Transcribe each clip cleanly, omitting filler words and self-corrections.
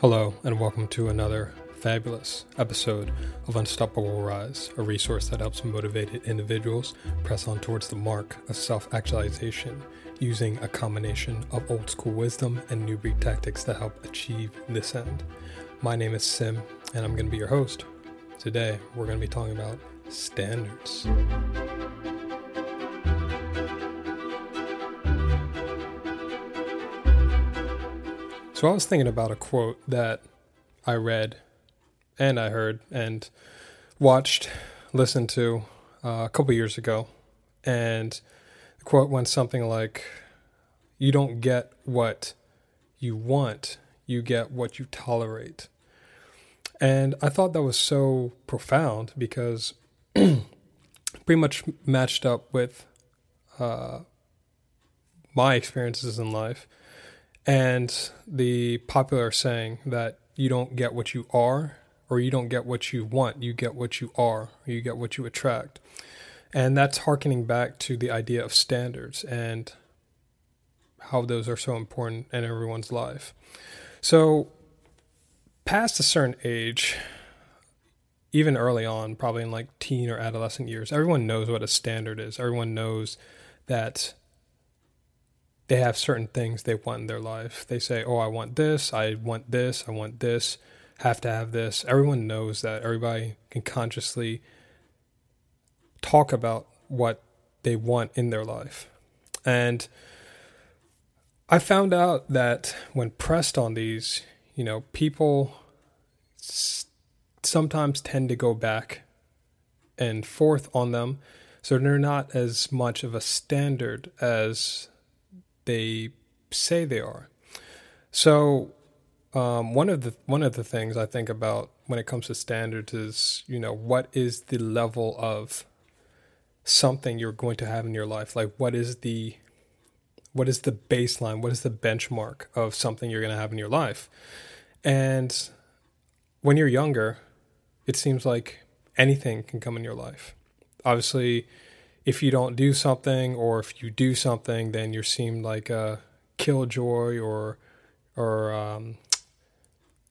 Hello, and welcome to another fabulous episode of Unstoppable Rise, a resource that helps motivated individuals press on towards the mark of self-actualization using a combination of old school wisdom and newbie tactics to help achieve this end. My name is Sim, and I'm going to be your host. Today, we're going to be talking about standards. So I was thinking about a quote that I read and I heard and listened to a couple years ago. And the quote went something like, "You don't get what you want, you get what you tolerate." And I thought that was so profound because pretty much matched up with my experiences in life. And the popular saying that you don't get what you are, or you don't get what you want, you get what you are, or you get what you attract. And that's hearkening back to the idea of standards and how those are so important in everyone's life. So past a certain age, even early on, probably in like teen or adolescent years, everyone knows what a standard is. Everyone knows that they have certain things they want in their life. They say, "Oh, I want this, I want this, I want this, have to have this." Everyone knows that. Everybody can consciously talk about what they want in their life. And I found out that when pressed on these, people sometimes tend to go back and forth on them. So they're not as much of a standard as they say they are. So one of the things I think about when it comes to standards is, what is the level of something you're going to have in your life? Like, what is the baseline? What is the benchmark of something you're going to have in your life? And when you're younger, it seems like anything can come in your life. Obviously, if you don't do something, or if you do something, then you're seen like a killjoy, or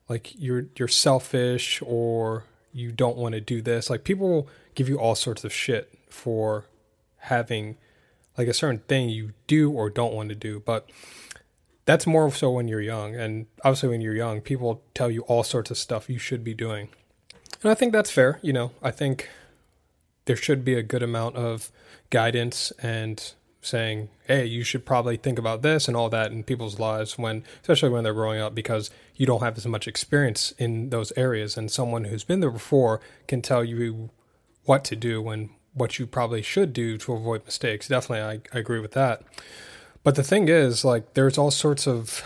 like you're selfish, or you don't want to do this. Like, people give you all sorts of shit for having like a certain thing you do or don't want to do. But that's more so when you're young, and obviously when you're young, people tell you all sorts of stuff you should be doing, and I think that's fair. I think there should be a good amount of guidance and saying, "Hey, you should probably think about this," and all that in people's lives, especially when they're growing up, because you don't have as much experience in those areas. And someone who's been there before can tell you what to do and what you probably should do to avoid mistakes. Definitely, I agree with that. But the thing is, like, there's all sorts of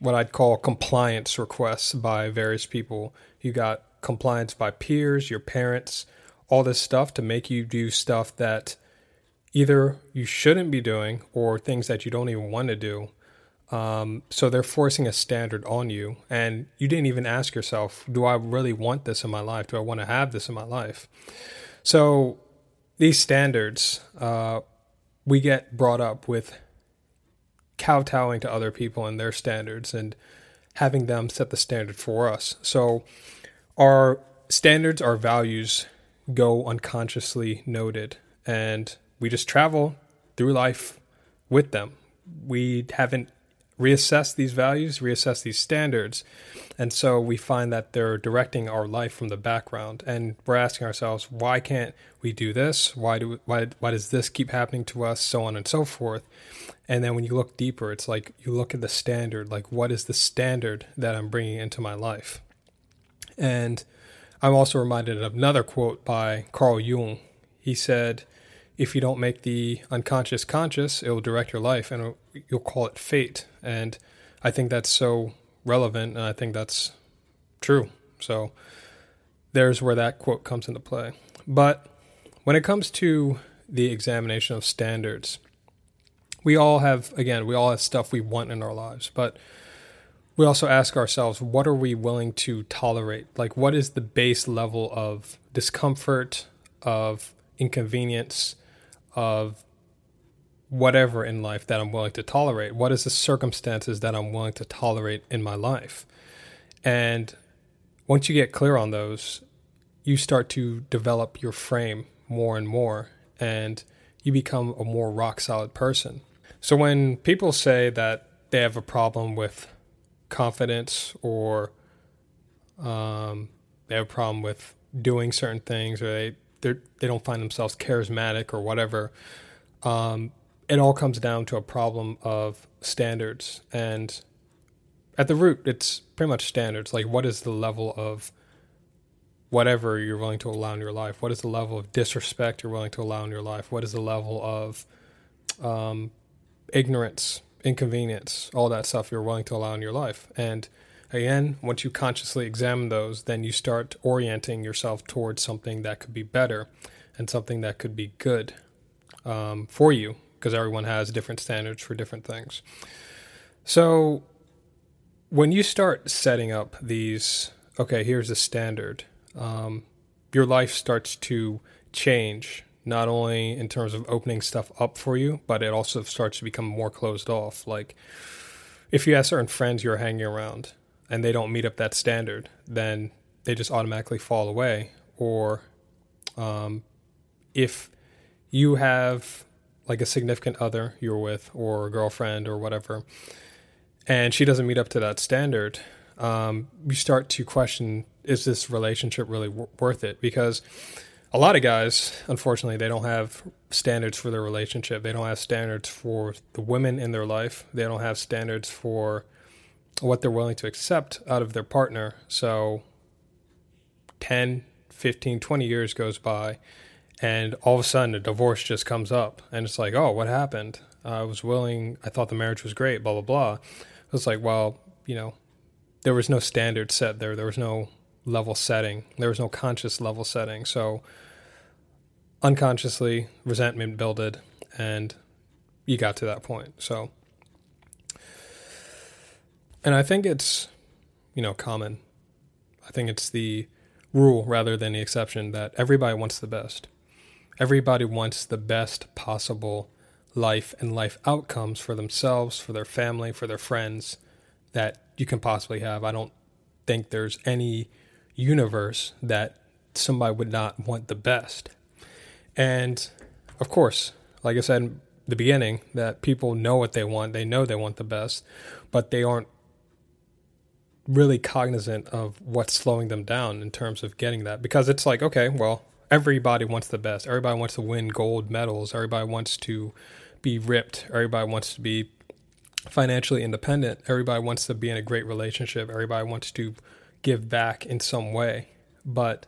what I'd call compliance requests by various people. You got compliance by peers, your parents, all this stuff to make you do stuff that either you shouldn't be doing or things that you don't even want to do. So they're forcing a standard on you, and you didn't even ask yourself, do I really want this in my life? Do I want to have this in my life? So these standards, we get brought up with kowtowing to other people and their standards and having them set the standard for us. So our standards, our values go unconsciously noted, and we just travel through life with them. We haven't reassessed these values, reassessed these standards, and so we find that they're directing our life from the background, and we're asking ourselves, why can't we do this? Why does this keep happening to us? So on and so forth. And then when you look deeper, it's like you look at the standard, like, what is the standard that I'm bringing into my life? And I'm also reminded of another quote by Carl Jung. He said, "If you don't make the unconscious conscious, it will direct your life, and you'll call it fate." And I think that's so relevant, and I think that's true. So there's where that quote comes into play. But when it comes to the examination of standards, we all have stuff we want in our lives, but we also ask ourselves, what are we willing to tolerate? Like, what is the base level of discomfort, of inconvenience, of whatever in life that I'm willing to tolerate? What is the circumstances that I'm willing to tolerate in my life? And once you get clear on those, you start to develop your frame more and more, and you become a more rock-solid person. So when people say that they have a problem with confidence, or they have a problem with doing certain things, or they don't find themselves charismatic or whatever, it all comes down to a problem of standards. And at the root, it's pretty much standards. Like, what is the level of whatever you're willing to allow in your life? What is the level of disrespect you're willing to allow in your life? What is the level of ignorance, inconvenience, all that stuff you're willing to allow in your life? And again, once you consciously examine those, then you start orienting yourself towards something that could be better and something that could be good for you, because everyone has different standards for different things. So when you start setting up these, okay, here's the standard, your life starts to change, not only in terms of opening stuff up for you, but it also starts to become more closed off. Like, if you have certain friends you're hanging around and they don't meet up that standard, then they just automatically fall away. Or if you have like a significant other you're with, or a girlfriend or whatever, and she doesn't meet up to that standard, you start to question, is this relationship really worth it? Because a lot of guys, unfortunately, they don't have standards for their relationship. They don't have standards for the women in their life. They don't have standards for what they're willing to accept out of their partner. So 10, 15, 20 years goes by, and all of a sudden a divorce just comes up, and it's like, oh, what happened? I was willing, I thought the marriage was great, blah, blah, blah. It's like, well, you know, there was no standard set there. There was no level setting. There was no conscious level setting. So unconsciously, resentment builded, and you got to that point. So, and I think it's, you know, common. I think it's the rule rather than the exception that everybody wants the best. Everybody wants the best possible life and life outcomes for themselves, for their family, for their friends that you can possibly have. I don't think there's any universe that somebody would not want the best. And of course, like I said in the beginning, that people know what they want. They know they want the best, but they aren't really cognizant of what's slowing them down in terms of getting that. Because it's like, okay, well, everybody wants the best. Everybody wants to win gold medals. Everybody wants to be ripped. Everybody wants to be financially independent. Everybody wants to be in a great relationship. Everybody wants to give back in some way. But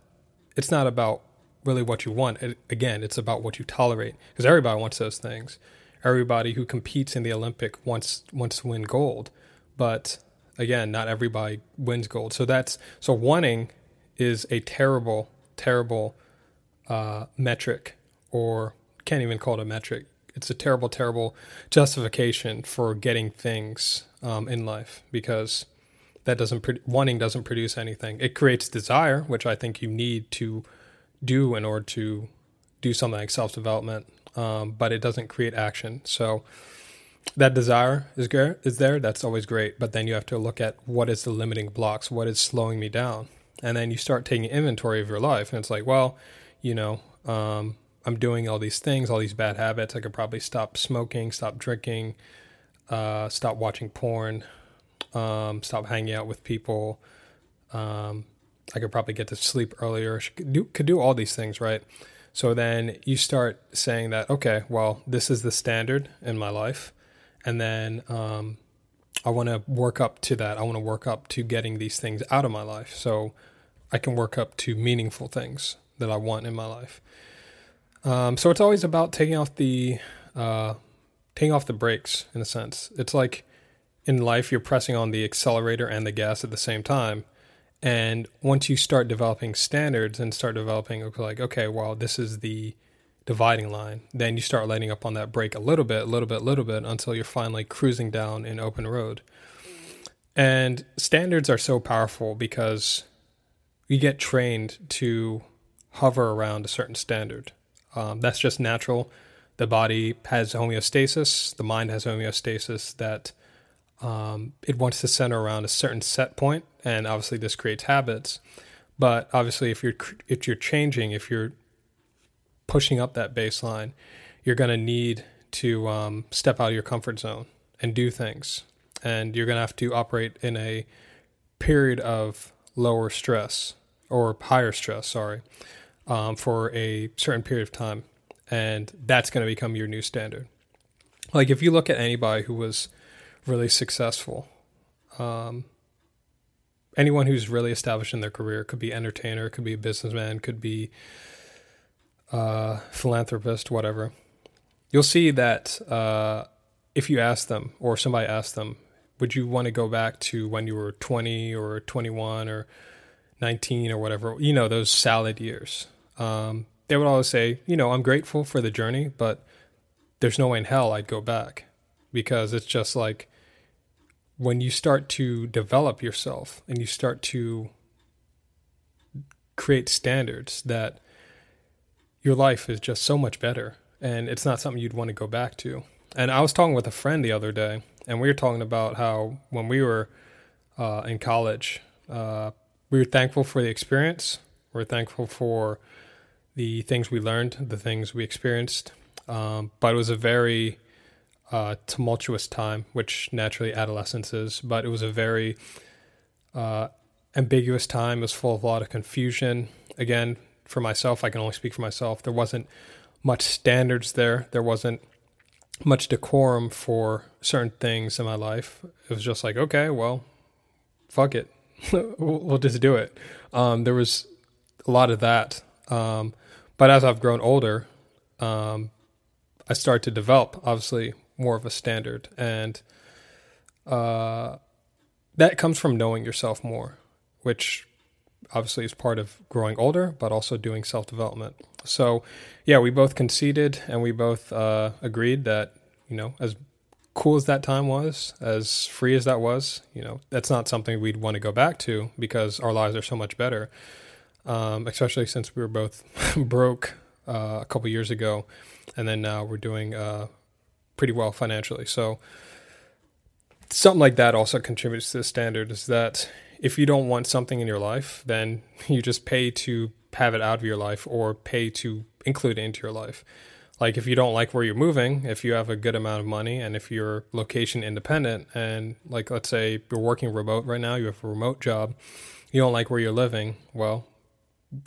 it's not about really what you want. Again, it's about what you tolerate, because everybody wants those things. Everybody who competes in the Olympic wants to win gold. But again, not everybody wins gold. So wanting is a terrible, terrible metric, or can't even call it a metric. It's a terrible, terrible justification for getting things in life, because that wanting doesn't produce anything. It creates desire, which I think you need to do in order to do something like self-development, but it doesn't create action. So that desire is there. That's always great. But then you have to look at what is the limiting blocks, what is slowing me down. And then you start taking inventory of your life, and it's like, well, you know, I'm doing all these things, all these bad habits. I could probably stop smoking, stop drinking, stop watching porn, stop hanging out with people. I could probably get to sleep earlier. Could do all these things, right? So then you start saying that, okay, well, this is the standard in my life. And then I want to work up to that. I want to work up to getting these things out of my life so I can work up to meaningful things that I want in my life. So it's always about taking off the brakes, in a sense. It's like in life, you're pressing on the accelerator and the gas at the same time. And once you start developing standards and start developing, like, okay, well, this is the dividing line, then you start lighting up on that brake a little bit, a little bit, a little bit, until you're finally cruising down an open road. And standards are so powerful because you get trained to hover around a certain standard. That's just natural. The body has homeostasis. The mind has homeostasis that It wants to center around a certain set point, and obviously this creates habits. But obviously, if you're changing, if you're pushing up that baseline, you're going to need to step out of your comfort zone and do things, and you're going to have to operate in a period of lower stress or higher stress, for a certain period of time, and that's going to become your new standard. Like if you look at anybody who was really successful, anyone who's really established in their career, could be entertainer, could be a businessman, could be philanthropist, whatever. You'll see that if you ask them or somebody asks them, would you want to go back to when you were 20 or 21 or 19 or whatever, those salad years, they would always say, I'm grateful for the journey, but there's no way in hell I'd go back, because it's just like when you start to develop yourself and you start to create standards, that your life is just so much better, and it's not something you'd want to go back to. And I was talking with a friend the other day, and we were talking about how when we were in college, we were thankful for the experience. We were thankful for the things we learned, the things we experienced. But it was a very tumultuous time, which naturally adolescence is. But it was a very ambiguous time. It was full of a lot of confusion. Again, for myself, I can only speak for myself. There wasn't much standards there. There wasn't much decorum for certain things in my life. It was just like, okay, well, fuck it. We'll just do it. There was a lot of that. But as I've grown older, I start to develop, obviously, more of a standard. And that comes from knowing yourself more, which obviously is part of growing older, but also doing self-development. So, yeah, we both conceded, and we both agreed that, as cool as that time was, as free as that was, that's not something we'd want to go back to, because our lives are so much better, especially since we were both broke a couple years ago, and then now we're doing pretty well financially. So something like that also contributes to the standard, is that if you don't want something in your life, then you just pay to have it out of your life or pay to include it into your life. Like if you don't like where you're moving, if you have a good amount of money, and if you're location independent, and like, let's say you're working remote right now, you have a remote job, you don't like where you're living, well,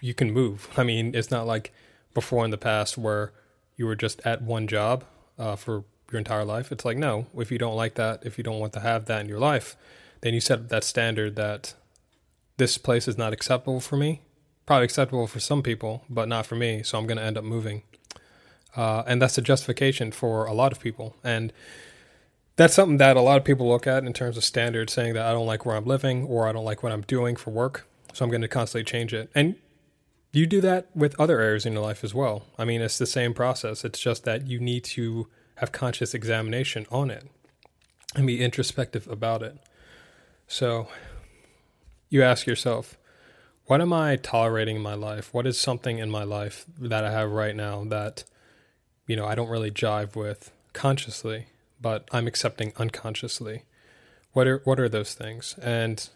you can move. I mean, it's not like before in the past where you were just at one job for your entire life. It's like, no, if you don't like that, if you don't want to have that in your life, then you set up that standard that this place is not acceptable for me, probably acceptable for some people, but not for me, so I'm going to end up moving. And that's a justification for a lot of people. And that's something that a lot of people look at in terms of standards, saying that I don't like where I'm living, or I don't like what I'm doing for work, so I'm going to constantly change it. And you do that with other areas in your life as well. I mean, it's the same process. It's just that you need to have conscious examination on it and be introspective about it. So you ask yourself, what am I tolerating in my life? What is something in my life that I have right now that I don't really jive with consciously, but I'm accepting unconsciously? What are those things? And,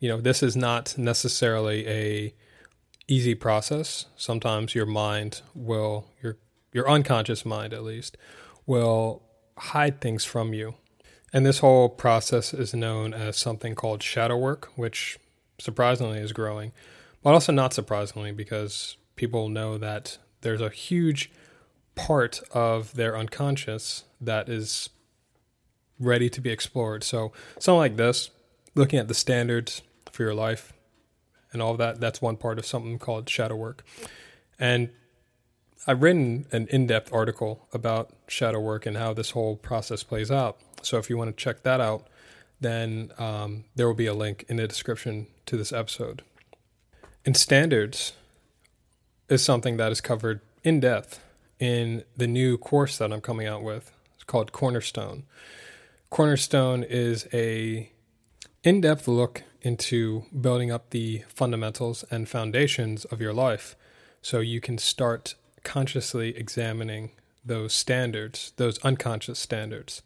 this is not necessarily a easy process. Sometimes your mind will, your unconscious mind at least, will hide things from you. And this whole process is known as something called shadow work, which surprisingly is growing, but also not surprisingly, because people know that there's a huge part of their unconscious that is ready to be explored. So something like this, looking at the standards for your life and all that, that's one part of something called shadow work. And I've written an in-depth article about shadow work and how this whole process plays out. So if you want to check that out, then there will be a link in the description to this episode. And standards is something that is covered in depth in the new course that I'm coming out with. It's called Cornerstone. Cornerstone is a in-depth look into building up the fundamentals and foundations of your life, so you can start consciously examining those standards, those unconscious standards,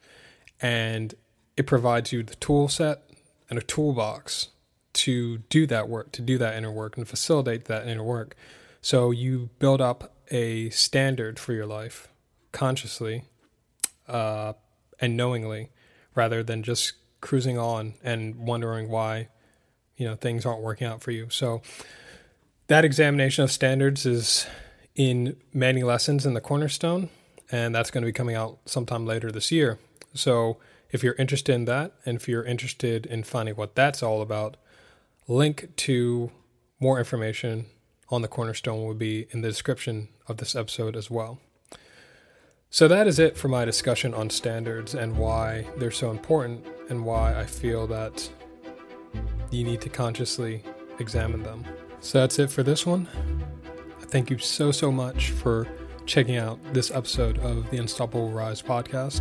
and it provides you the tool set and a toolbox to do that work, to do that inner work and facilitate that inner work. So you build up a standard for your life consciously and knowingly, rather than just cruising on and wondering why, you know, things aren't working out for you. So that examination of standards is in many lessons in the Cornerstone, and that's going to be coming out sometime later this year. So if you're interested in that, and if you're interested in finding what that's all about, link to more information on the Cornerstone will be in the description of this episode as well. So that is it for my discussion on standards and why they're so important and why I feel that you need to consciously examine them. So that's it for this one. Thank you so much for checking out this episode of the Unstoppable Rise podcast,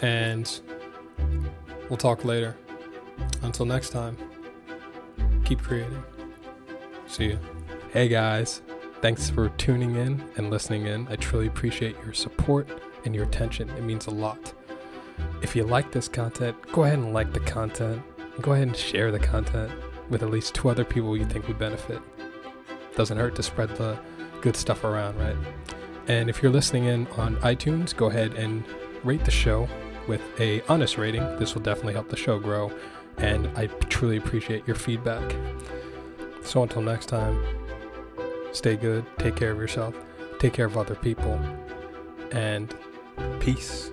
and we'll talk later. Until next time, keep creating. See ya. Hey guys, thanks for tuning in and listening in. I truly appreciate your support and your attention. It means a lot. If you like this content, go ahead and like the content. Go ahead and share the content with at least 2 other people you think would benefit. Doesn't hurt to spread the good stuff around, right? And if you're listening in on iTunes, go ahead and rate the show with a honest rating. This will definitely help the show grow, and I truly appreciate your feedback. So until next time, stay good, take care of yourself, take care of other people, and peace.